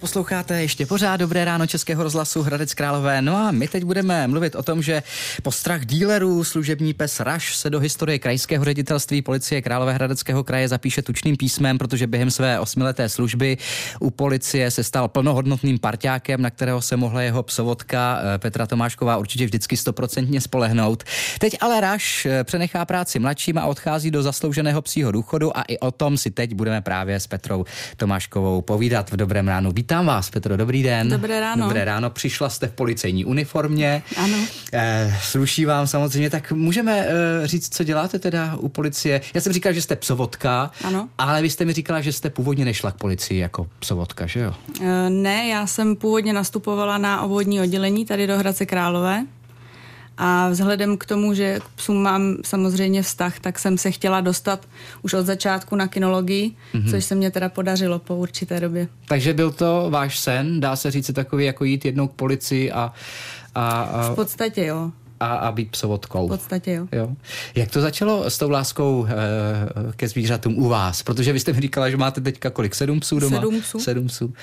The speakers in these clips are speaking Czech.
Posloucháte ještě pořád Dobré ráno Českého rozhlasu Hradec Králové. No a my teď budeme mluvit o tom, že postrach dílerů služební pes Raš se do historie krajského ředitelství policie Královéhradeckého kraje zapíše tučným písmem, protože během své 8leté služby u policie se stal plnohodnotným parťákem, na kterého se mohla jeho psovodka Petra Tomášková určitě vždycky 100% spolehnout. Teď ale Raš přenechá práci mladším a odchází do zaslouženého psího důchodu a i o tom si teď budeme právě s Petrou Tomáškovou povídat v Dobrém ránu. Vítám vás, Petro, dobrý den. Dobré ráno. Dobré ráno, přišla jste v policejní uniformě. Ano. Sluší vám samozřejmě, tak můžeme říct, co děláte teda u policie. Já jsem říkal, že jste psovodka, ano. Ale vy jste mi říkala, že jste původně nešla k policii jako psovodka, že jo? Ne, já jsem původně nastupovala na obvodní oddělení tady do Hradce Králové. A vzhledem k tomu, že k psům mám samozřejmě vztah, tak jsem se chtěla dostat už od začátku na kinologii, což se mě teda podařilo po určité době. Takže byl to váš sen, dá se říct takový, jako jít jednou k policii a... V podstatě jo. A být psovodkou. V podstatě jo. Jak to začalo s tou láskou ke zvířatům u vás? Protože vy jste mi říkala, že máte teďka kolik? 7 psů doma? 7 psů.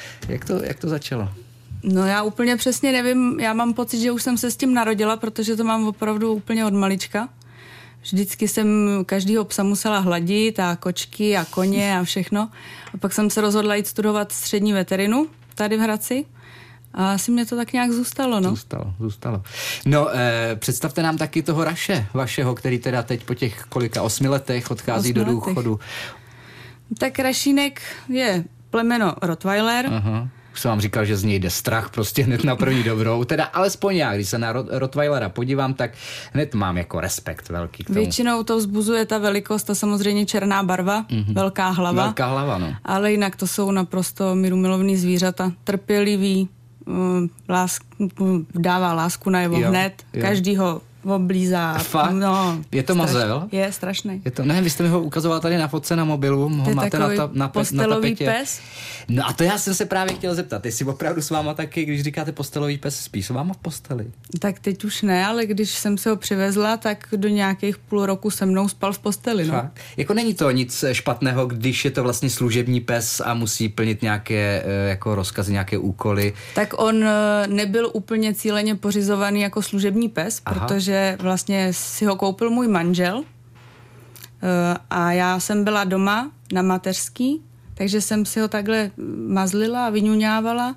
Jak to začalo? No já úplně přesně nevím, já mám pocit, že už jsem se s tím narodila, protože to mám opravdu úplně od malička. Vždycky jsem každýho psa musela hladit a kočky a koně a všechno. A pak jsem se rozhodla jít studovat střední veterinu tady v Hradci. A asi mě to tak nějak zůstalo, no. Zůstalo. No, představte nám taky toho Raše vašeho, který teda teď po těch 8 letech odchází do důchodu. Tak Rašínek je plemeno Rottweiler. Aha. Už jsem vám říkal, že z něj jde strach, prostě hned na první dobrou. Teda alespoň já, když se na Rottweilera podívám, tak hned mám jako respekt velký k tomu. Většinou to vzbuzuje ta velikost, ta samozřejmě černá barva, velká hlava. Velká hlava, no. Ale jinak to jsou naprosto mírumilovný zvířata, trpělivý, dává lásku najevo hned, každý ho oblízá. No, je to mazel? Je strašný. Ne, vy jste mi ho ukazoval tady na fotce na mobilu. Ho máte na postelový pes? No a to já jsem se právě chtěl zeptat, jestli opravdu s váma taky, když říkáte postelový pes, spíš s váma v posteli? Tak teď už ne, ale když jsem se ho přivezla, tak do nějakých 0,5 roku se mnou spal v posteli. No. Jako není to nic špatného, když je to vlastně služební pes a musí plnit nějaké jako rozkazy, nějaké úkoly. Tak on nebyl úplně cíleně pořizovaný jako služební pes, protože vlastně si ho koupil můj manžel a já jsem byla doma na mateřský, takže jsem si ho takhle mazlila a vyňuňávala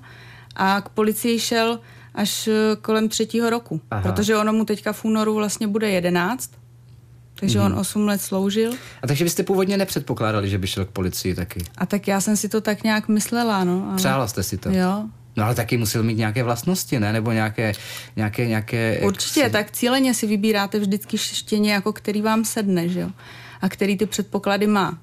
a k policii šel až kolem 3. roku, protože ono mu teďka v únoru vlastně bude 11, takže on 8 let sloužil. A takže vy jste původně nepředpokládali, že by šel k policii taky? A tak já jsem si to tak nějak myslela, no. Ale... Přála jste si to? Jo. No ale taky musel mít nějaké vlastnosti, ne? Nebo nějaké... Určitě, tak cíleně si vybíráte vždycky štěně, jako který vám sedne, že jo? A který ty předpoklady má.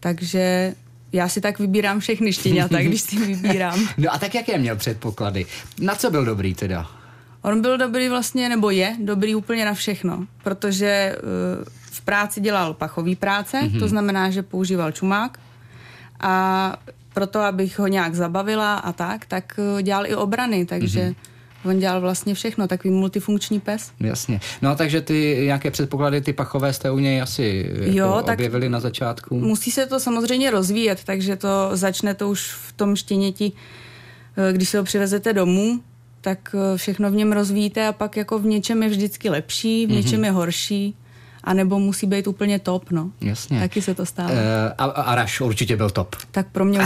Takže já si tak vybírám všechny štěňata, když si vybírám. No a tak jaké měl předpoklady? Na co byl dobrý teda? On byl dobrý vlastně, nebo je dobrý úplně na všechno, protože v práci dělal pachový práce, to znamená, že používal čumák a... Proto, abych ho nějak zabavila a tak dělal i obrany, takže on dělal vlastně všechno, takový multifunkční pes. Jasně. No a takže ty nějaké předpoklady, ty pachové jste u něj asi jako objevili na začátku? Musí se to samozřejmě rozvíjet, takže to začne to už v tom štěněti, když se ho přivezete domů, tak všechno v něm rozvíjíte a pak jako v něčem je vždycky lepší, v něčem je horší. A nebo musí být úplně top, no. Jasně. Taky se to stává. A Raš určitě byl top. Tak pro mě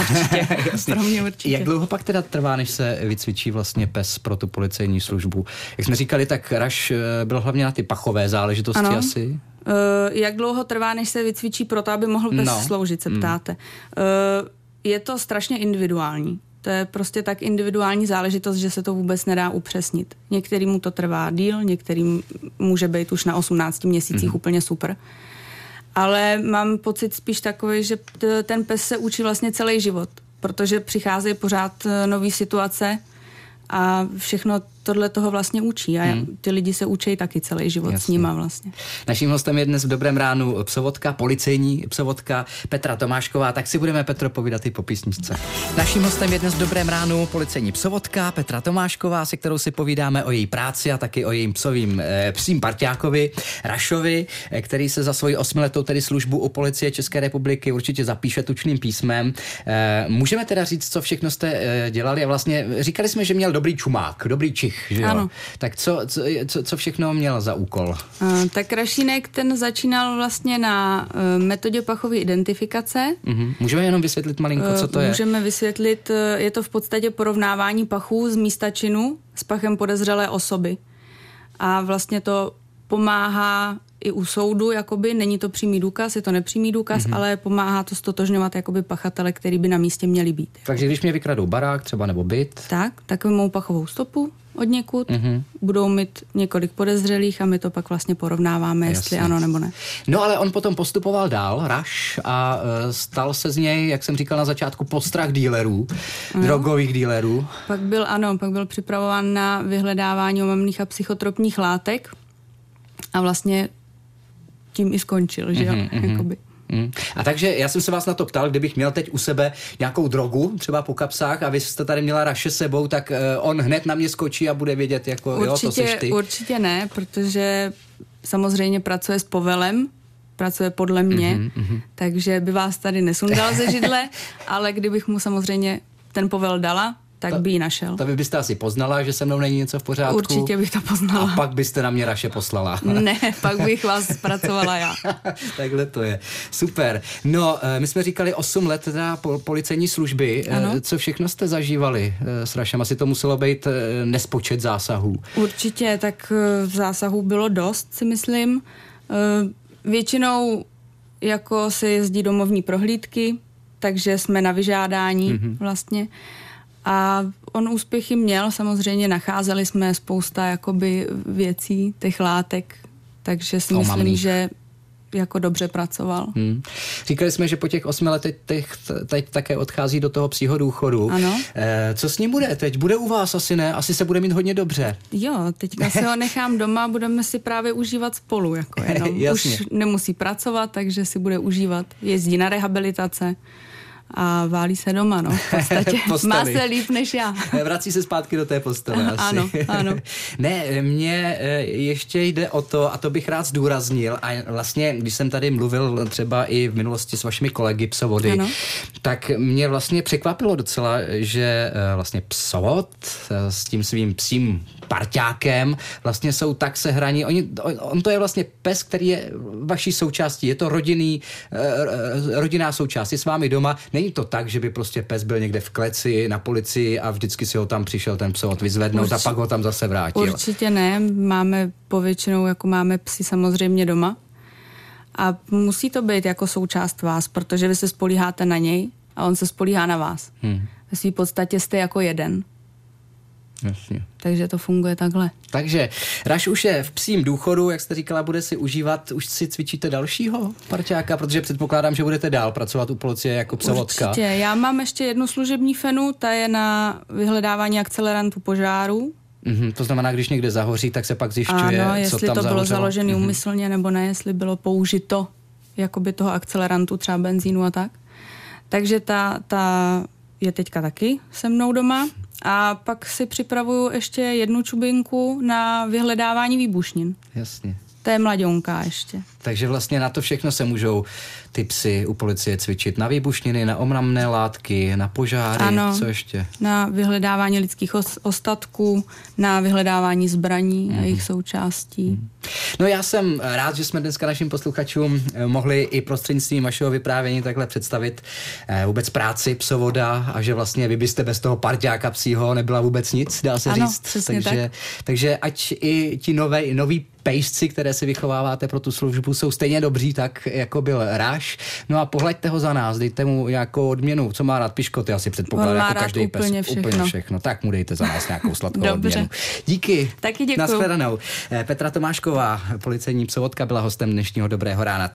určitě. Jak dlouho pak teda trvá, než se vycvičí vlastně pes pro tu policejní službu? Jak jsme říkali, tak Raš byl hlavně na ty pachové záležitosti asi. Jak dlouho trvá, než se vycvičí pro to, aby mohl pes sloužit, se ptáte. Je to strašně individuální. To je prostě tak individuální záležitost, že se to vůbec nedá upřesnit. Některým to trvá díl, některým může být už na 18 měsících úplně super. Ale mám pocit spíš takový, že ten pes se učí vlastně celý život, protože přicházejí pořád nové situace a všechno tohle toho vlastně učí a ty lidi se učí taky celý život. Jasně. S nima vlastně. Naším hostem je dnes v Dobrém ránu psovodka, policejní psovodka Petra Tomášková. Tak si budeme, Petro, povídat i po písničce. Naším hostem je dnes v Dobrém ránu policejní psovodka Petra Tomášková, se kterou si povídáme o její práci a taky o jejím psím parťákovi Rašovi, který se za svoji 8letou tedy službu u policie České republiky určitě zapíše tučným písmem. Můžeme teda říct, co všechno jste dělali, a vlastně říkali jsme, že měl dobrý čumák, dobrý čich. Že jo? Ano. Tak co všechno měl za úkol? Tak Rašínek, ten začínal vlastně na metodě pachové identifikace. Můžeme jenom vysvětlit malinko, co to je? Můžeme vysvětlit, je to v podstatě porovnávání pachů z místa činu s pachem podezřelé osoby. A vlastně to pomáhá i u soudu, jakoby, není to přímý důkaz, je to nepřímý důkaz, ale pomáhá to stotožňovat jakoby pachatele, který by na místě měli být. Takže když mě vykradou barák třeba nebo byt? Tak mou pachovou stopu od někud, budou mít několik podezřelých a my to pak vlastně porovnáváme, jestli ano nebo ne. No ale on potom postupoval dál, Raš, a stal se z něj, jak jsem říkal na začátku, postrach dílerů, drogových dílerů. Pak byl připravován na vyhledávání omamných a psychotropních látek a vlastně tím i skončil, že jo, jakoby. A takže já jsem se vás na to ptal, kdybych měl teď u sebe nějakou drogu, třeba po kapsách, a vy jste tady měla Raše sebou, tak on hned na mě skočí a bude vědět, jako určitě, jo, to seš ty. Určitě ne, protože samozřejmě pracuje s povelem, pracuje podle mě, takže by vás tady nesundal ze židle, ale kdybych mu samozřejmě ten povel dala, tak by ji našel. To byste asi poznala, že se mnou není něco v pořádku. Určitě bych to poznala. A pak byste na mě Raše poslala. Ne, pak bych vás zpracovala já. Takhle to je. Super. No, my jsme říkali 8 let teda policejní služby. Ano. Co všechno jste zažívali s Rašem? Asi to muselo být nespočet zásahů. Určitě, tak zásahů bylo dost, si myslím. Většinou jako se jezdí domovní prohlídky, takže jsme na vyžádání vlastně. A on úspěchy měl, samozřejmě nacházeli jsme spousta jakoby věcí, těch látek, takže si myslím, že jako dobře pracoval. Říkali jsme, že po těch 8 letech teď také odchází do toho psího důchodu. Ano. Co s ním bude teď? Bude u vás asi ne? Asi se bude mít hodně dobře. Jo, teďka si ho nechám doma, budeme si právě užívat spolu. Jako jenom. Už nemusí pracovat, takže si bude užívat. Jezdí na rehabilitace a válí se doma, no, v podstatě. Má se líp než já. Vrací se zpátky do té postele asi. Ano. Ne, mně ještě jde o to, a to bych rád zdůraznil, a vlastně, když jsem tady mluvil třeba i v minulosti s vašimi kolegy psovody, tak mě vlastně překvapilo docela, že vlastně psovod s tím svým psím parťákem vlastně jsou tak sehraní. On to je vlastně pes, který je vaší součástí, je to rodinná součást, je s vámi doma. Není to tak, že by prostě pes byl někde v kleci na policii a vždycky si ho tam přišel ten psovod vyzvednout a pak ho tam zase vrátil. Určitě ne, máme povětšinou, jako máme psi samozřejmě doma a musí to být jako součást vás, protože vy se spolíháte na něj a on se spolíhá na vás. Ve svým podstatě jste jako jeden. Jasně. Takže to funguje takhle. Takže Raš už je v psím důchodu, jak jste říkala, bude si užívat. Už si cvičíte dalšího parťáka, protože předpokládám, že budete dál pracovat u policie jako psovodka. Určitě. Já mám ještě jednu služební fenu, ta je na vyhledávání akcelerantů požáru. To znamená, když někde zahoří, tak se pak zjišťuje, ano, jestli co tam to bylo založené úmyslně nebo ne, jestli bylo použito jakoby toho akcelerantu, třeba benzínu a tak. Takže ta je teďka taky se mnou doma. A pak si připravuju ještě jednu čubinku na vyhledávání výbušnin. Jasně. To je mladěnka ještě. Takže vlastně na to všechno se můžou ty psy u policie cvičit. Na výbušniny, na omamné látky, na požáry, ano, co ještě? Na vyhledávání lidských ostatků, na vyhledávání zbraní a jejich součástí. No já jsem rád, že jsme dneska našim posluchačům mohli i prostřednictvím vašeho vyprávění takhle představit vůbec práci psovoda a že vlastně vy byste bez toho parťáka psího nebyla vůbec nic, dá se říct. Takže ať i ti noví pejsci, které si vychováváte pro tu službu, jsou stejně dobří, tak jako byl Raš. No a pohleďte ho za nás, dejte mu nějakou odměnu. Co má rád Piškoty, asi předpokládám, jako každý pes. Úplně všechno. Tak mu dejte za nás nějakou sladkou odměnu. Díky. Taky děkuju. Nashledanou. Petra Tomášková, policejní psovodka, byla hostem dnešního Dobrého rána.